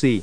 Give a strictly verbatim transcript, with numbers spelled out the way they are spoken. Sí.